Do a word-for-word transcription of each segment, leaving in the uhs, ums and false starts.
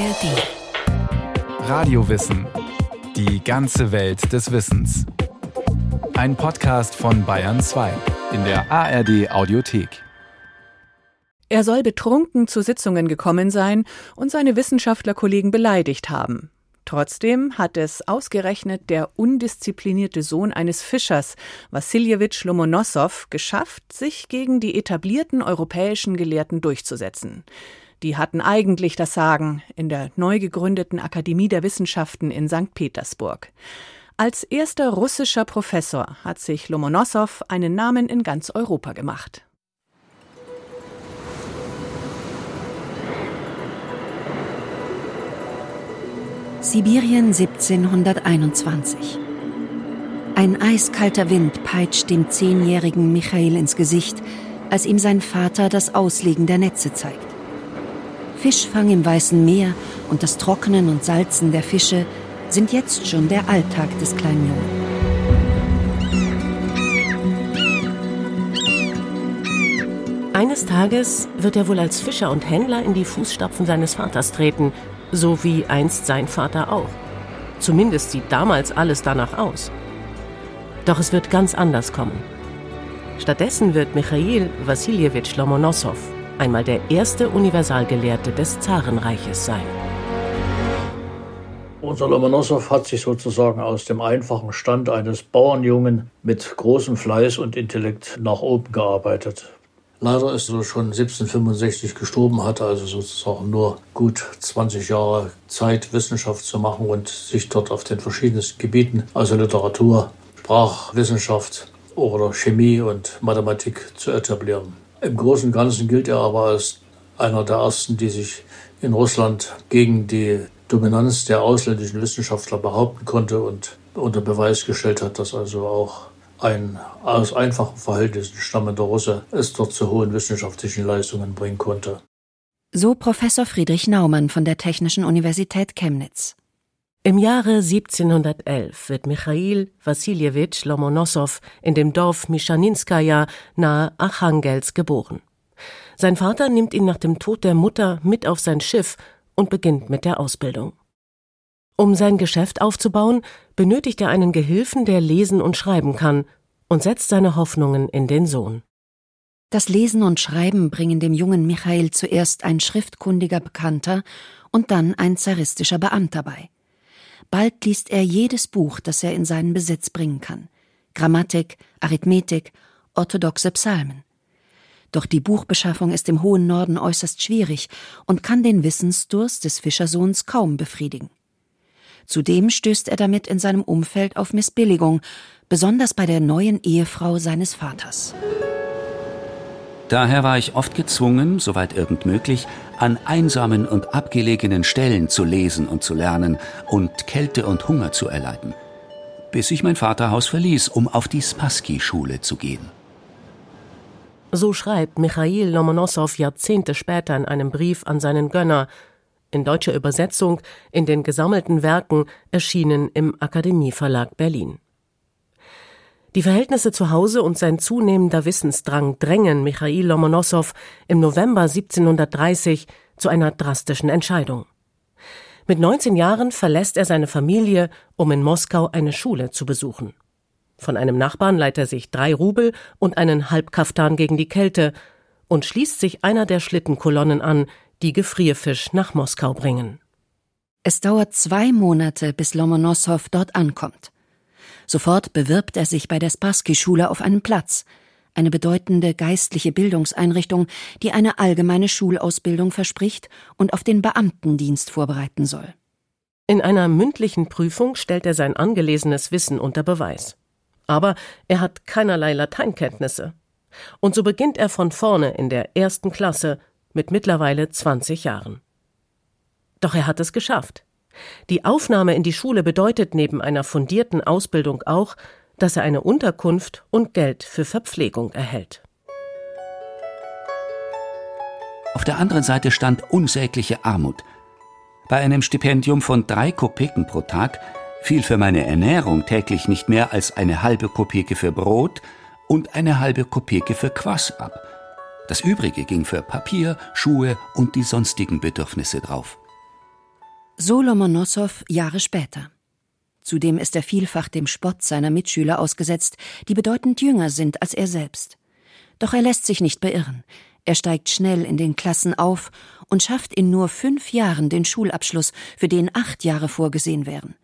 A R D Radiowissen. Die ganze Welt des Wissens. Ein Podcast von Bayern zwei in der A R D Audiothek. Er soll betrunken zu Sitzungen gekommen sein und seine Wissenschaftlerkollegen beleidigt haben. Trotzdem hat es ausgerechnet der undisziplinierte Sohn eines Fischers, Wassiljewitsch Lomonossow, geschafft, sich gegen die etablierten europäischen Gelehrten durchzusetzen. Die hatten eigentlich das Sagen in der neu gegründeten Akademie der Wissenschaften in Sankt Petersburg. Als erster russischer Professor hat sich Lomonossow einen Namen in ganz Europa gemacht. Sibirien siebzehnhunderteinundzwanzig. Ein eiskalter Wind peitscht dem zehnjährigen Michail ins Gesicht, als ihm sein Vater das Auslegen der Netze zeigt. Fischfang im Weißen Meer und das Trocknen und Salzen der Fische sind jetzt schon der Alltag des kleinen Jungen. Eines Tages wird er wohl als Fischer und Händler in die Fußstapfen seines Vaters treten, so wie einst sein Vater auch. Zumindest sieht damals alles danach aus. Doch es wird ganz anders kommen. Stattdessen wird Michail Wassiljewitsch Lomonossow einmal der erste Universalgelehrte des Zarenreiches sein. Unser Lomonossow hat sich sozusagen aus dem einfachen Stand eines Bauernjungen mit großem Fleiß und Intellekt nach oben gearbeitet. Leider ist er schon siebzehnhundertfünfundsechzig gestorben, hatte also sozusagen nur gut zwanzig Jahre Zeit, Wissenschaft zu machen und sich dort auf den verschiedensten Gebieten, also Literatur, Sprachwissenschaft oder Chemie und Mathematik, zu etablieren. Im Großen und Ganzen gilt er aber als einer der ersten, die sich in Russland gegen die Dominanz der ausländischen Wissenschaftler behaupten konnte und unter Beweis gestellt hat, dass also auch ein aus einfachen Verhältnissen stammender Russe es dort zu hohen wissenschaftlichen Leistungen bringen konnte. So Professor Friedrich Naumann von der Technischen Universität Chemnitz. Im Jahre siebzehnhundertelf wird Michail Wassiljewitsch Lomonossow in dem Dorf Mischaninskaja nahe Archangelsk geboren. Sein Vater nimmt ihn nach dem Tod der Mutter mit auf sein Schiff und beginnt mit der Ausbildung. Um sein Geschäft aufzubauen, benötigt er einen Gehilfen, der lesen und schreiben kann, und setzt seine Hoffnungen in den Sohn. Das Lesen und Schreiben bringen dem jungen Michail zuerst ein schriftkundiger Bekannter und dann ein zaristischer Beamter bei. Bald liest er jedes Buch, das er in seinen Besitz bringen kann. Grammatik, Arithmetik, orthodoxe Psalmen. Doch die Buchbeschaffung ist im hohen Norden äußerst schwierig und kann den Wissensdurst des Fischersohns kaum befriedigen. Zudem stößt er damit in seinem Umfeld auf Missbilligung, besonders bei der neuen Ehefrau seines Vaters. Daher war ich oft gezwungen, soweit irgend möglich, an einsamen und abgelegenen Stellen zu lesen und zu lernen und Kälte und Hunger zu erleiden, bis ich mein Vaterhaus verließ, um auf die Spassky-Schule zu gehen. So schreibt Michail Lomonossow Jahrzehnte später in einem Brief an seinen Gönner, in deutscher Übersetzung, in den gesammelten Werken, erschienen im Akademieverlag Berlin. Die Verhältnisse zu Hause und sein zunehmender Wissensdrang drängen Michail Lomonossow im November siebzehnhundertdreißig zu einer drastischen Entscheidung. Mit neunzehn Jahren verlässt er seine Familie, um in Moskau eine Schule zu besuchen. Von einem Nachbarn leiht er sich drei Rubel und einen Halbkaftan gegen die Kälte und schließt sich einer der Schlittenkolonnen an, die Gefrierfisch nach Moskau bringen. Es dauert zwei Monate, bis Lomonossow dort ankommt. Sofort bewirbt er sich bei der Spassky-Schule auf einen Platz, eine bedeutende geistliche Bildungseinrichtung, die eine allgemeine Schulausbildung verspricht und auf den Beamtendienst vorbereiten soll. In einer mündlichen Prüfung stellt er sein angelesenes Wissen unter Beweis. Aber er hat keinerlei Lateinkenntnisse. Und so beginnt er von vorne in der ersten Klasse mit mittlerweile zwanzig Jahren. Doch er hat es geschafft. Die Aufnahme in die Schule bedeutet neben einer fundierten Ausbildung auch, dass er eine Unterkunft und Geld für Verpflegung erhält. Auf der anderen Seite stand unsägliche Armut. Bei einem Stipendium von drei Kopeken pro Tag fiel für meine Ernährung täglich nicht mehr als eine halbe Kopeke für Brot und eine halbe Kopeke für Quass ab. Das Übrige ging für Papier, Schuhe und die sonstigen Bedürfnisse drauf. So Lomonossow Jahre später. Zudem ist er vielfach dem Spott seiner Mitschüler ausgesetzt, die bedeutend jünger sind als er selbst. Doch er lässt sich nicht beirren. Er steigt schnell in den Klassen auf und schafft in nur fünf Jahren den Schulabschluss, für den acht Jahre vorgesehen wären.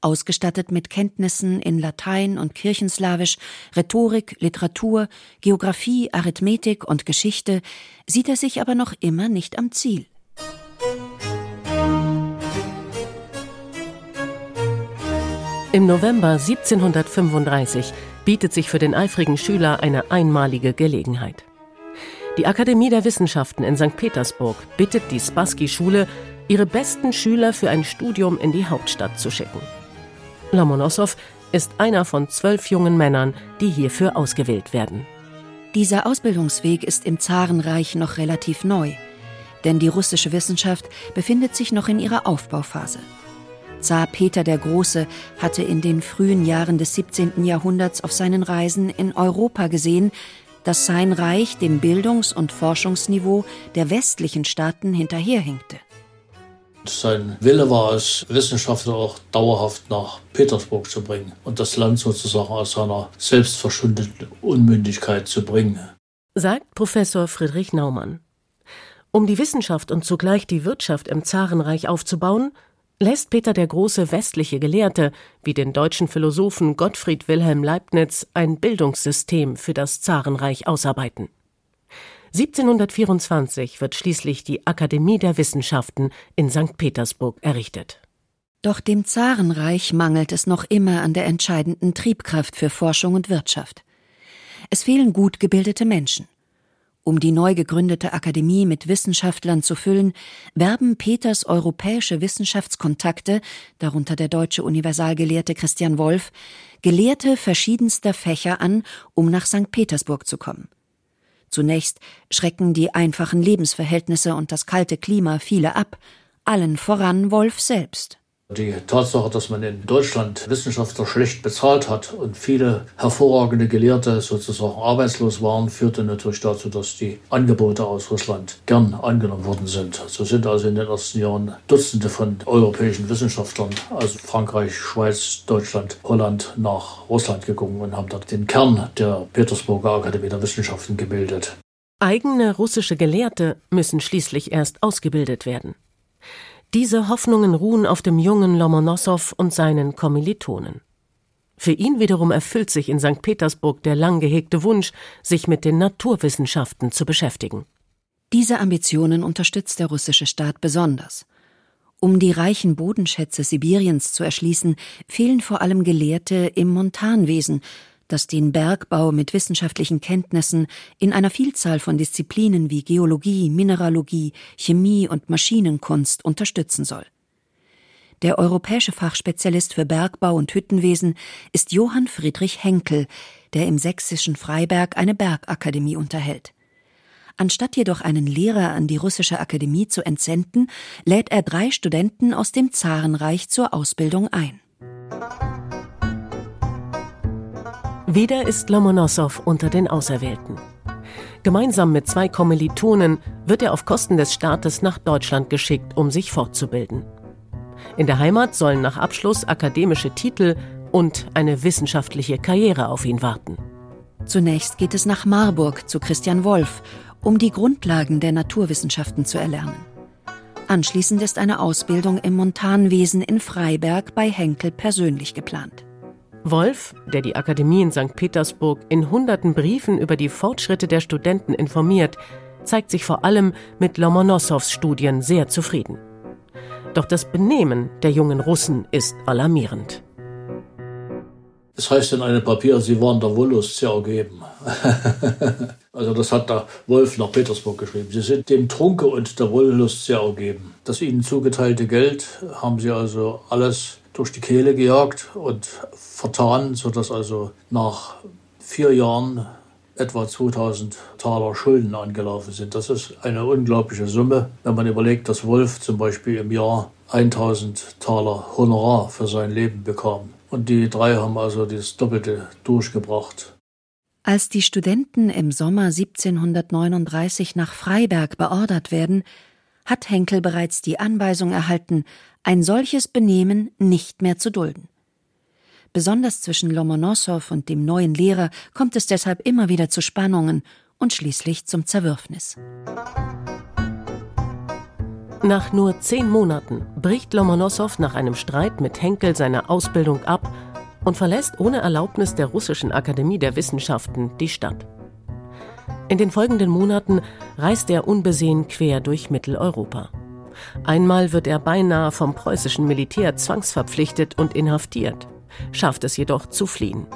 Ausgestattet mit Kenntnissen in Latein und Kirchenslawisch, Rhetorik, Literatur, Geographie, Arithmetik und Geschichte, sieht er sich aber noch immer nicht am Ziel. Im November siebzehnhundertfünfunddreißig bietet sich für den eifrigen Schüler eine einmalige Gelegenheit. Die Akademie der Wissenschaften in Sankt Petersburg bittet die Spassky-Schule, ihre besten Schüler für ein Studium in die Hauptstadt zu schicken. Lomonossow ist einer von zwölf jungen Männern, die hierfür ausgewählt werden. Dieser Ausbildungsweg ist im Zarenreich noch relativ neu, denn die russische Wissenschaft befindet sich noch in ihrer Aufbauphase. Zar Peter der Große hatte in den frühen Jahren des siebzehnten Jahrhunderts auf seinen Reisen in Europa gesehen, dass sein Reich dem Bildungs- und Forschungsniveau der westlichen Staaten hinterherhinkte. Sein Wille war es, Wissenschaftler auch dauerhaft nach Petersburg zu bringen und das Land sozusagen aus seiner selbstverschuldeten Unmündigkeit zu bringen, sagt Professor Friedrich Naumann. Um die Wissenschaft und zugleich die Wirtschaft im Zarenreich aufzubauen, lässt Peter der Große westliche Gelehrte, wie den deutschen Philosophen Gottfried Wilhelm Leibniz, ein Bildungssystem für das Zarenreich ausarbeiten. siebzehnhundertvierundzwanzig wird schließlich die Akademie der Wissenschaften in Sankt Petersburg errichtet. Doch dem Zarenreich mangelt es noch immer an der entscheidenden Triebkraft für Forschung und Wirtschaft. Es fehlen gut gebildete Menschen. Um die neu gegründete Akademie mit Wissenschaftlern zu füllen, werben Peters europäische Wissenschaftskontakte, darunter der deutsche Universalgelehrte Christian Wolf, Gelehrte verschiedenster Fächer an, um nach Sankt Petersburg zu kommen. Zunächst schrecken die einfachen Lebensverhältnisse und das kalte Klima viele ab, allen voran Wolf selbst. Die Tatsache, dass man in Deutschland Wissenschaftler schlecht bezahlt hat und viele hervorragende Gelehrte sozusagen arbeitslos waren, führte natürlich dazu, dass die Angebote aus Russland gern angenommen worden sind. So sind also in den ersten Jahren Dutzende von europäischen Wissenschaftlern aus Frankreich, Schweiz, Deutschland, Holland nach Russland gegangen und haben dort den Kern der Petersburger Akademie der Wissenschaften gebildet. Eigene russische Gelehrte müssen schließlich erst ausgebildet werden. Diese Hoffnungen ruhen auf dem jungen Lomonossow und seinen Kommilitonen. Für ihn wiederum erfüllt sich in Sankt Petersburg der lang gehegte Wunsch, sich mit den Naturwissenschaften zu beschäftigen. Diese Ambitionen unterstützt der russische Staat besonders. Um die reichen Bodenschätze Sibiriens zu erschließen, fehlen vor allem Gelehrte im Montanwesen, das den Bergbau mit wissenschaftlichen Kenntnissen in einer Vielzahl von Disziplinen wie Geologie, Mineralogie, Chemie und Maschinenkunst unterstützen soll. Der europäische Fachspezialist für Bergbau und Hüttenwesen ist Johann Friedrich Henkel, der im sächsischen Freiberg eine Bergakademie unterhält. Anstatt jedoch einen Lehrer an die russische Akademie zu entsenden, lädt er drei Studenten aus dem Zarenreich zur Ausbildung ein. Wieder ist Lomonossow unter den Auserwählten. Gemeinsam mit zwei Kommilitonen wird er auf Kosten des Staates nach Deutschland geschickt, um sich fortzubilden. In der Heimat sollen nach Abschluss akademische Titel und eine wissenschaftliche Karriere auf ihn warten. Zunächst geht es nach Marburg zu Christian Wolf, um die Grundlagen der Naturwissenschaften zu erlernen. Anschließend ist eine Ausbildung im Montanwesen in Freiberg bei Henkel persönlich geplant. Wolf, der die Akademie in Sankt Petersburg in hunderten Briefen über die Fortschritte der Studenten informiert, zeigt sich vor allem mit Lomonossows Studien sehr zufrieden. Doch das Benehmen der jungen Russen ist alarmierend. Es heißt in einem Papier, sie waren der Wollust sehr ergeben. Also das hat der Wolf nach Petersburg geschrieben. Sie sind dem Trunke und der Wollust sehr ergeben. Das ihnen zugeteilte Geld haben sie also alles durch die Kehle gejagt und vertan, sodass also nach vier Jahren etwa zweitausend Taler Schulden angelaufen sind. Das ist eine unglaubliche Summe, wenn man überlegt, dass Wolf zum Beispiel im Jahr tausend Taler Honorar für sein Leben bekam. Und die drei haben also das Doppelte durchgebracht. Als die Studenten im Sommer siebzehnhundertneununddreißig nach Freiberg beordert werden, hat Henkel bereits die Anweisung erhalten, ein solches Benehmen nicht mehr zu dulden. Besonders zwischen Lomonossow und dem neuen Lehrer kommt es deshalb immer wieder zu Spannungen und schließlich zum Zerwürfnis. Nach nur zehn Monaten bricht Lomonossow nach einem Streit mit Henkel seine Ausbildung ab und verlässt ohne Erlaubnis der Russischen Akademie der Wissenschaften die Stadt. In den folgenden Monaten reist er unbesehen quer durch Mitteleuropa. Einmal wird er beinahe vom preußischen Militär zwangsverpflichtet und inhaftiert, schafft es jedoch zu fliehen.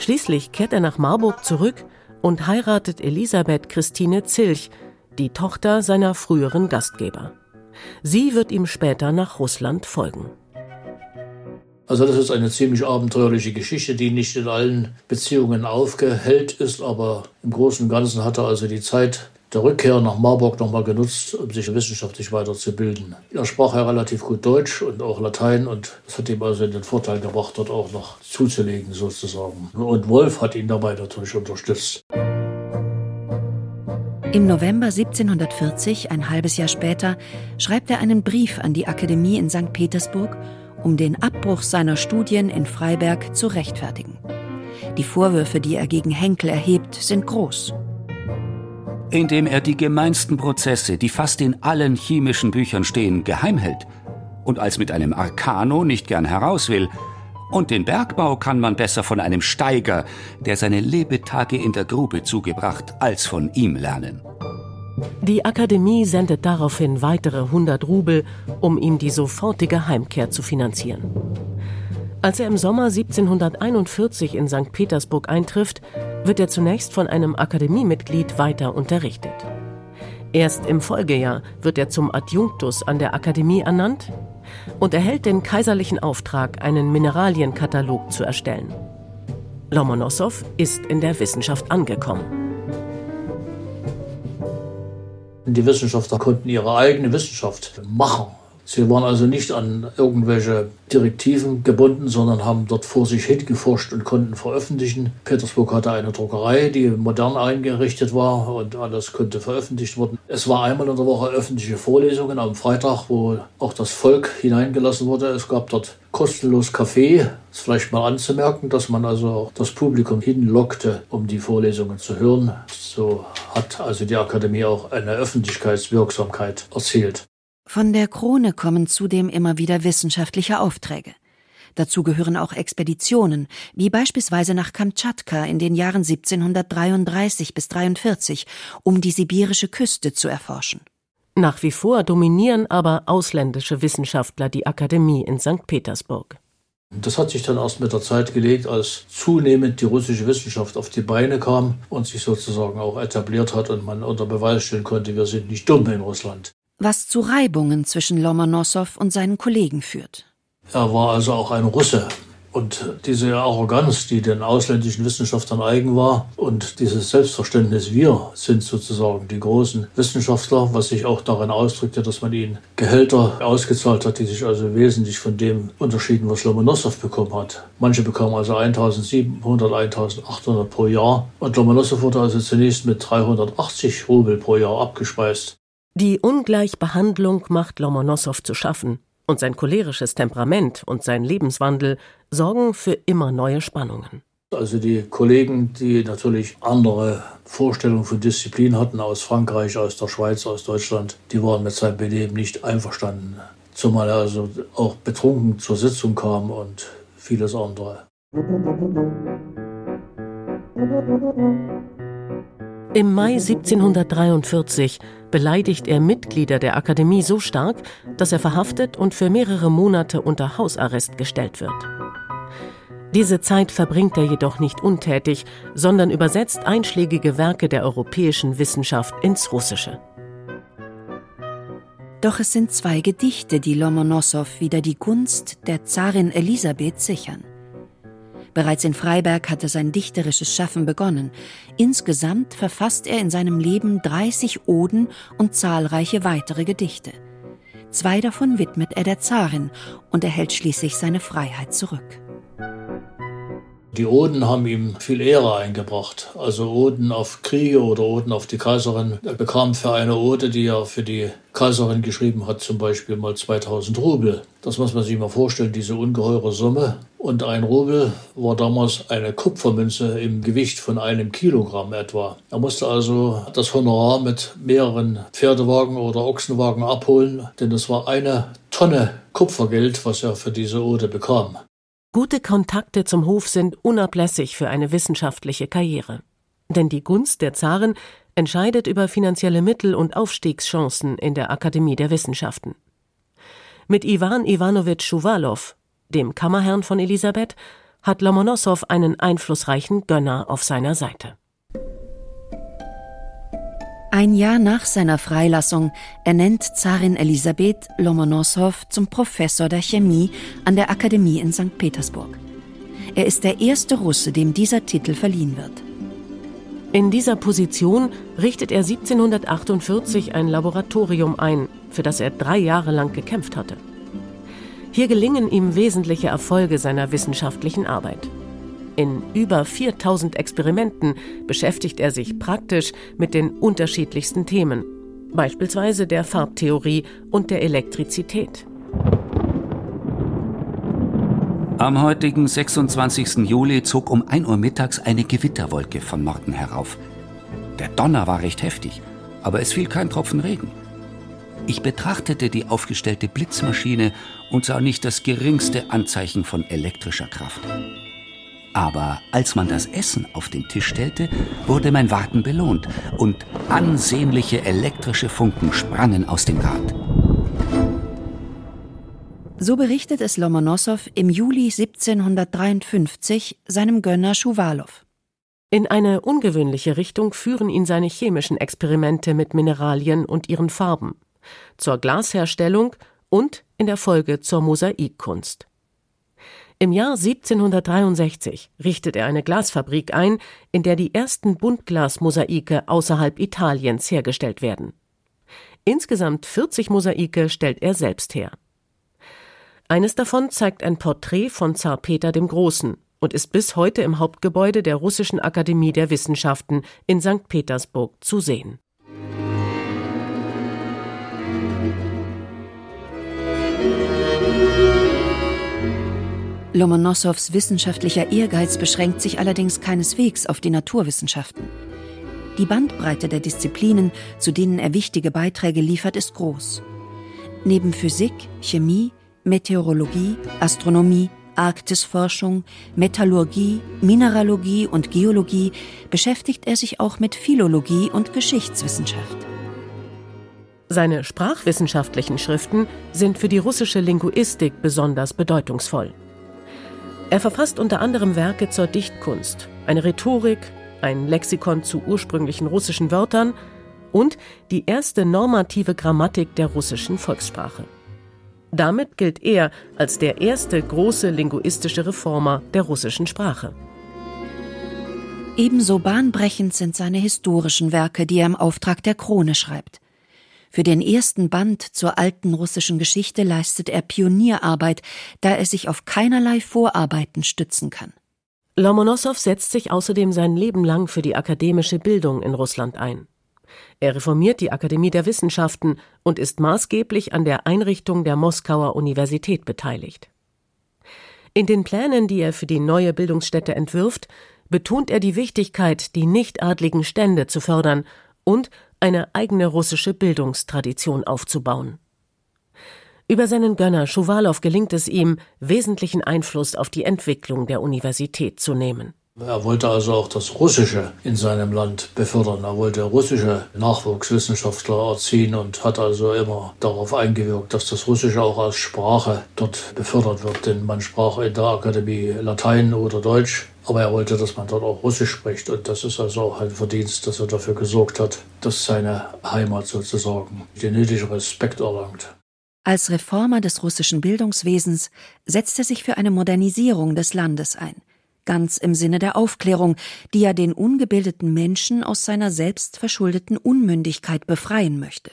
Schließlich kehrt er nach Marburg zurück und heiratet Elisabeth Christine Zilch, die Tochter seiner früheren Gastgeber. Sie wird ihm später nach Russland folgen. Also das ist eine ziemlich abenteuerliche Geschichte, die nicht in allen Beziehungen aufgehellt ist, aber im Großen und Ganzen hat er also die Zeit der Rückkehr nach Marburg nochmal genutzt, um sich wissenschaftlich weiterzubilden. Er sprach ja relativ gut Deutsch und auch Latein und das hat ihm also den Vorteil gebracht, dort auch noch zuzulegen sozusagen. Und Wolf hat ihn dabei natürlich unterstützt. Im November siebzehnhundertvierzig, ein halbes Jahr später, schreibt er einen Brief an die Akademie in Sankt Petersburg, um den Abbruch seiner Studien in Freiberg zu rechtfertigen. Die Vorwürfe, die er gegen Henkel erhebt, sind groß. Indem er die gemeinsten Prozesse, die fast in allen chemischen Büchern stehen, geheim hält und als mit einem Arcano nicht gern heraus will. Und den Bergbau kann man besser von einem Steiger, der seine Lebetage in der Grube zugebracht, als von ihm lernen. Die Akademie sendet daraufhin weitere hundert Rubel, um ihm die sofortige Heimkehr zu finanzieren. Als er im Sommer siebzehnhunderteinundvierzig in Sankt Petersburg eintrifft, wird er zunächst von einem Akademiemitglied weiter unterrichtet. Erst im Folgejahr wird er zum Adjunktus an der Akademie ernannt und erhält den kaiserlichen Auftrag, einen Mineralienkatalog zu erstellen. Lomonossow ist in der Wissenschaft angekommen. Die Wissenschaftler konnten ihre eigene Wissenschaft machen. Sie waren also nicht an irgendwelche Direktiven gebunden, sondern haben dort vor sich hingeforscht und konnten veröffentlichen. Petersburg hatte eine Druckerei, die modern eingerichtet war und alles konnte veröffentlicht werden. Es war einmal in der Woche öffentliche Vorlesungen am Freitag, wo auch das Volk hineingelassen wurde. Es gab dort kostenlos Kaffee. Das ist vielleicht mal anzumerken, dass man also auch das Publikum hinlockte, um die Vorlesungen zu hören. So hat also die Akademie auch eine Öffentlichkeitswirksamkeit erzielt. Von der Krone kommen zudem immer wieder wissenschaftliche Aufträge. Dazu gehören auch Expeditionen, wie beispielsweise nach Kamtschatka in den Jahren siebzehnhundertdreiunddreißig bis dreiundvierzig, um die sibirische Küste zu erforschen. Nach wie vor dominieren aber ausländische Wissenschaftler die Akademie in Sankt Petersburg. Das hat sich dann erst mit der Zeit gelegt, als zunehmend die russische Wissenschaft auf die Beine kam und sich sozusagen auch etabliert hat und man unter Beweis stellen konnte, wir sind nicht dumm in Russland. Was zu Reibungen zwischen Lomonossow und seinen Kollegen führt. Er war also auch ein Russe. Und diese Arroganz, die den ausländischen Wissenschaftlern eigen war und dieses Selbstverständnis, wir sind sozusagen die großen Wissenschaftler, was sich auch darin ausdrückte, dass man ihnen Gehälter ausgezahlt hat, die sich also wesentlich von dem unterschieden, was Lomonossow bekommen hat. Manche bekamen also eintausendsiebenhundert, eintausendachthundert pro Jahr und Lomonossow wurde also zunächst mit dreihundertachtzig Rubel pro Jahr abgespeist. Die Ungleichbehandlung macht Lomonossow zu schaffen und sein cholerisches Temperament und sein Lebenswandel sorgen für immer neue Spannungen. Also die Kollegen, die natürlich andere Vorstellungen von Disziplin hatten aus Frankreich, aus der Schweiz, aus Deutschland, die waren mit seinem Benehmen nicht einverstanden. Zumal er also auch betrunken zur Sitzung kam und vieles andere. Im Mai siebzehnhundertdreiundvierzig beleidigt er Mitglieder der Akademie so stark, dass er verhaftet und für mehrere Monate unter Hausarrest gestellt wird. Diese Zeit verbringt er jedoch nicht untätig, sondern übersetzt einschlägige Werke der europäischen Wissenschaft ins Russische. Doch es sind zwei Gedichte, die Lomonossow wieder die Gunst der Zarin Elisabeth sichern. Bereits in Freiberg hatte sein dichterisches Schaffen begonnen. Insgesamt verfasst er in seinem Leben dreißig Oden und zahlreiche weitere Gedichte. Zwei davon widmet er der Zarin und erhält schließlich seine Freiheit zurück. Die Oden haben ihm viel Ehre eingebracht. Also Oden auf Kriege oder Oden auf die Kaiserin. Er bekam für eine Ode, die er für die Kaiserin geschrieben hat, zum Beispiel mal zweitausend Rubel. Das muss man sich mal vorstellen, diese ungeheure Summe. Und ein Rubel war damals eine Kupfermünze im Gewicht von einem Kilogramm etwa. Er musste also das Honorar mit mehreren Pferdewagen oder Ochsenwagen abholen, denn es war eine Tonne Kupfergeld, was er für diese Ode bekam. Gute Kontakte zum Hof sind unablässig für eine wissenschaftliche Karriere. Denn die Gunst der Zarin entscheidet über finanzielle Mittel und Aufstiegschancen in der Akademie der Wissenschaften. Mit Iwan Iwanowitsch Schuwalow, dem Kammerherrn von Elisabeth, hat Lomonossow einen einflussreichen Gönner auf seiner Seite. Ein Jahr nach seiner Freilassung ernennt Zarin Elisabeth Lomonossow zum Professor der Chemie an der Akademie in Sankt Petersburg. Er ist der erste Russe, dem dieser Titel verliehen wird. In dieser Position richtet er siebzehnhundertachtundvierzig ein Laboratorium ein, für das er drei Jahre lang gekämpft hatte. Hier gelingen ihm wesentliche Erfolge seiner wissenschaftlichen Arbeit. In über viertausend Experimenten beschäftigt er sich praktisch mit den unterschiedlichsten Themen, beispielsweise der Farbtheorie und der Elektrizität. Am heutigen sechsundzwanzigsten Juli zog um ein Uhr mittags eine Gewitterwolke von Norden herauf. Der Donner war recht heftig, aber es fiel kein Tropfen Regen. Ich betrachtete die aufgestellte Blitzmaschine und sah nicht das geringste Anzeichen von elektrischer Kraft. Aber als man das Essen auf den Tisch stellte, wurde mein Warten belohnt und ansehnliche elektrische Funken sprangen aus dem Draht. So berichtet es Lomonossow im Juli siebzehnhundertdreiundfünfzig seinem Gönner Schuwalow. In eine ungewöhnliche Richtung führen ihn seine chemischen Experimente mit Mineralien und ihren Farben, zur Glasherstellung und in der Folge zur Mosaikkunst. Im Jahr siebzehnhundertdreiundsechzig richtet er eine Glasfabrik ein, in der die ersten Buntglasmosaike außerhalb Italiens hergestellt werden. Insgesamt vierzig Mosaike stellt er selbst her. Eines davon zeigt ein Porträt von Zar Peter dem Großen und ist bis heute im Hauptgebäude der Russischen Akademie der Wissenschaften in Sankt Petersburg zu sehen. Lomonossows wissenschaftlicher Ehrgeiz beschränkt sich allerdings keineswegs auf die Naturwissenschaften. Die Bandbreite der Disziplinen, zu denen er wichtige Beiträge liefert, ist groß. Neben Physik, Chemie, Meteorologie, Astronomie, Arktisforschung, Metallurgie, Mineralogie und Geologie beschäftigt er sich auch mit Philologie und Geschichtswissenschaft. Seine sprachwissenschaftlichen Schriften sind für die russische Linguistik besonders bedeutungsvoll. Er verfasst unter anderem Werke zur Dichtkunst, eine Rhetorik, ein Lexikon zu ursprünglichen russischen Wörtern und die erste normative Grammatik der russischen Volkssprache. Damit gilt er als der erste große linguistische Reformer der russischen Sprache. Ebenso bahnbrechend sind seine historischen Werke, die er im Auftrag der Krone schreibt. Für den ersten Band zur alten russischen Geschichte leistet er Pionierarbeit, da er sich auf keinerlei Vorarbeiten stützen kann. Lomonossow setzt sich außerdem sein Leben lang für die akademische Bildung in Russland ein. Er reformiert die Akademie der Wissenschaften und ist maßgeblich an der Einrichtung der Moskauer Universität beteiligt. In den Plänen, die er für die neue Bildungsstätte entwirft, betont er die Wichtigkeit, die nichtadligen Stände zu fördern und eine eigene russische Bildungstradition aufzubauen. Über seinen Gönner Schuwalow gelingt es ihm, wesentlichen Einfluss auf die Entwicklung der Universität zu nehmen. Er wollte also auch das Russische in seinem Land befördern. Er wollte russische Nachwuchswissenschaftler erziehen und hat also immer darauf eingewirkt, dass das Russische auch als Sprache dort befördert wird. Denn man sprach in der Akademie Latein oder Deutsch, aber er wollte, dass man dort auch Russisch spricht. Und das ist also auch ein Verdienst, dass er dafür gesorgt hat, dass seine Heimat sozusagen den nötigen Respekt erlangt. Als Reformer des russischen Bildungswesens setzt er sich für eine Modernisierung des Landes ein. Ganz im Sinne der Aufklärung, die ja den ungebildeten Menschen aus seiner selbstverschuldeten Unmündigkeit befreien möchte.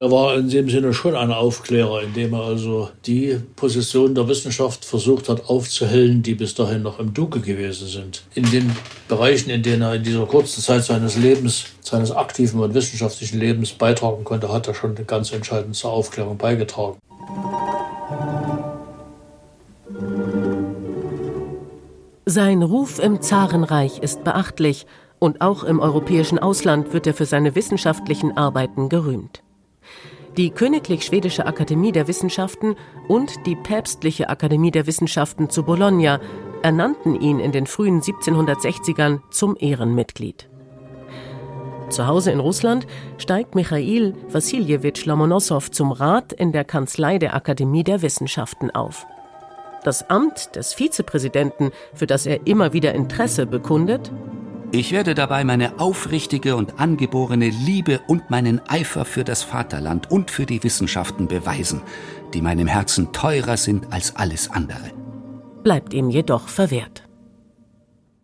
Er war in dem Sinne schon ein Aufklärer, indem er also die Position der Wissenschaft versucht hat aufzuhellen, die bis dahin noch im Dunkel gewesen sind. In den Bereichen, in denen er in dieser kurzen Zeit seines Lebens, seines aktiven und wissenschaftlichen Lebens beitragen konnte, hat er schon ganz entscheidend zur Aufklärung beigetragen. Sein Ruf im Zarenreich ist beachtlich und auch im europäischen Ausland wird er für seine wissenschaftlichen Arbeiten gerühmt. Die Königlich-Schwedische Akademie der Wissenschaften und die Päpstliche Akademie der Wissenschaften zu Bologna ernannten ihn in den frühen siebzehnhundertsechzigern zum Ehrenmitglied. Zu Hause in Russland steigt Michail Wassiljewitsch Lomonossow zum Rat in der Kanzlei der Akademie der Wissenschaften auf. Das Amt des Vizepräsidenten, für das er immer wieder Interesse bekundet: Ich werde dabei meine aufrichtige und angeborene Liebe und meinen Eifer für das Vaterland und für die Wissenschaften beweisen, die meinem Herzen teurer sind als alles andere. Bleibt ihm jedoch verwehrt.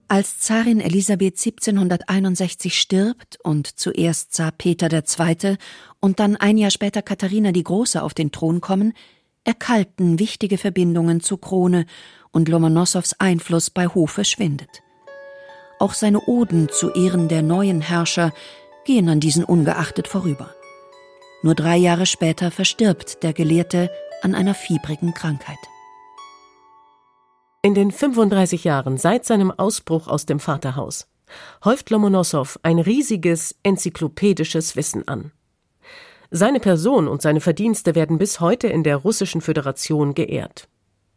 Als Zarin Elisabeth siebzehnhunderteinundsechzig stirbt und zuerst Zar Peter der Zweite und dann ein Jahr später Katharina die Große auf den Thron kommen, erkalten wichtige Verbindungen zur Krone und Lomonossows Einfluss bei Hofe schwindet. Auch seine Oden zu Ehren der neuen Herrscher gehen an diesen ungeachtet vorüber. Nur drei Jahre später verstirbt der Gelehrte an einer fiebrigen Krankheit. In den fünfunddreißig Jahren seit seinem Ausbruch aus dem Vaterhaus häuft Lomonossow ein riesiges enzyklopädisches Wissen an. Seine Person und seine Verdienste werden bis heute in der Russischen Föderation geehrt.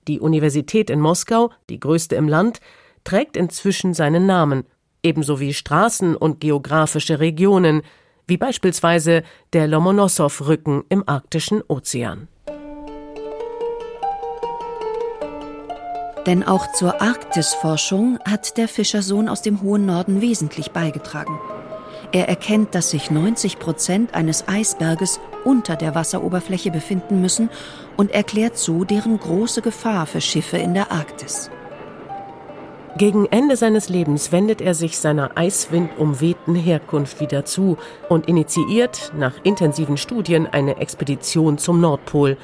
Die Universität in Moskau, die größte im Land, trägt inzwischen seinen Namen, ebenso wie Straßen und geografische Regionen, wie beispielsweise der Lomonossow-Rücken im Arktischen Ozean. Denn auch zur Arktisforschung hat der Fischersohn aus dem hohen Norden wesentlich beigetragen. Er erkennt, dass sich neunzig Prozent eines Eisberges unter der Wasseroberfläche befinden müssen und erklärt so deren große Gefahr für Schiffe in der Arktis. Gegen Ende seines Lebens wendet er sich seiner eiswindumwehten Herkunft wieder zu und initiiert nach intensiven Studien eine Expedition zum Nordpol,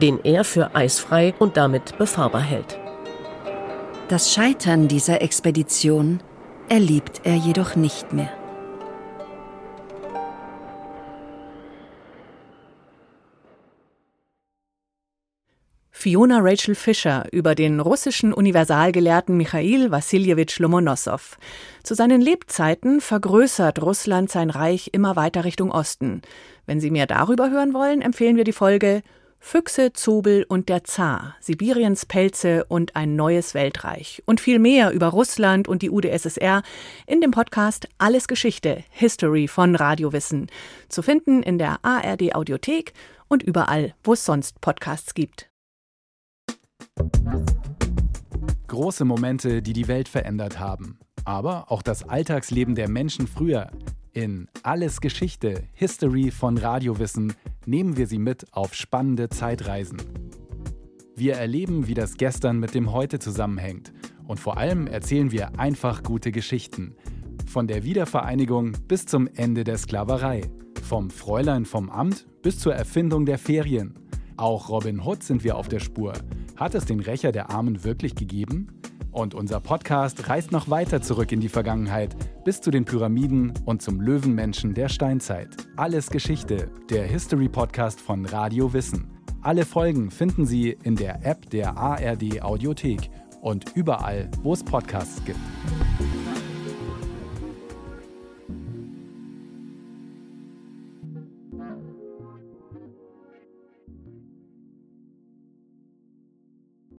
den er für eisfrei und damit befahrbar hält. Das Scheitern dieser Expedition erlebt er jedoch nicht mehr. Fiona Rachel Fischer über den russischen Universalgelehrten Michail Wassiljewitsch Lomonossow. Zu seinen Lebzeiten vergrößert Russland sein Reich immer weiter Richtung Osten. Wenn Sie mehr darüber hören wollen, empfehlen wir die Folge Füchse, Zobel und der Zar, Sibiriens Pelze und ein neues Weltreich. Und viel mehr über Russland und die U d S S R in dem Podcast Alles Geschichte, History von Radiowissen. Zu finden in der A R D Audiothek und überall, wo es sonst Podcasts gibt. Große Momente, die die Welt verändert haben, aber auch das Alltagsleben der Menschen früher. In Alles Geschichte, History von Radiowissen nehmen wir Sie mit auf spannende Zeitreisen. Wir erleben, wie das Gestern mit dem Heute zusammenhängt und vor allem erzählen wir einfach gute Geschichten. Von der Wiedervereinigung bis zum Ende der Sklaverei, vom Fräulein vom Amt bis zur Erfindung der Ferien. Auch Robin Hood sind wir auf der Spur. Hat es den Rächer der Armen wirklich gegeben? Und unser Podcast reist noch weiter zurück in die Vergangenheit, bis zu den Pyramiden und zum Löwenmenschen der Steinzeit. Alles Geschichte, der History-Podcast von Radio Wissen. Alle Folgen finden Sie in der App der A R D Audiothek und überall, wo es Podcasts gibt.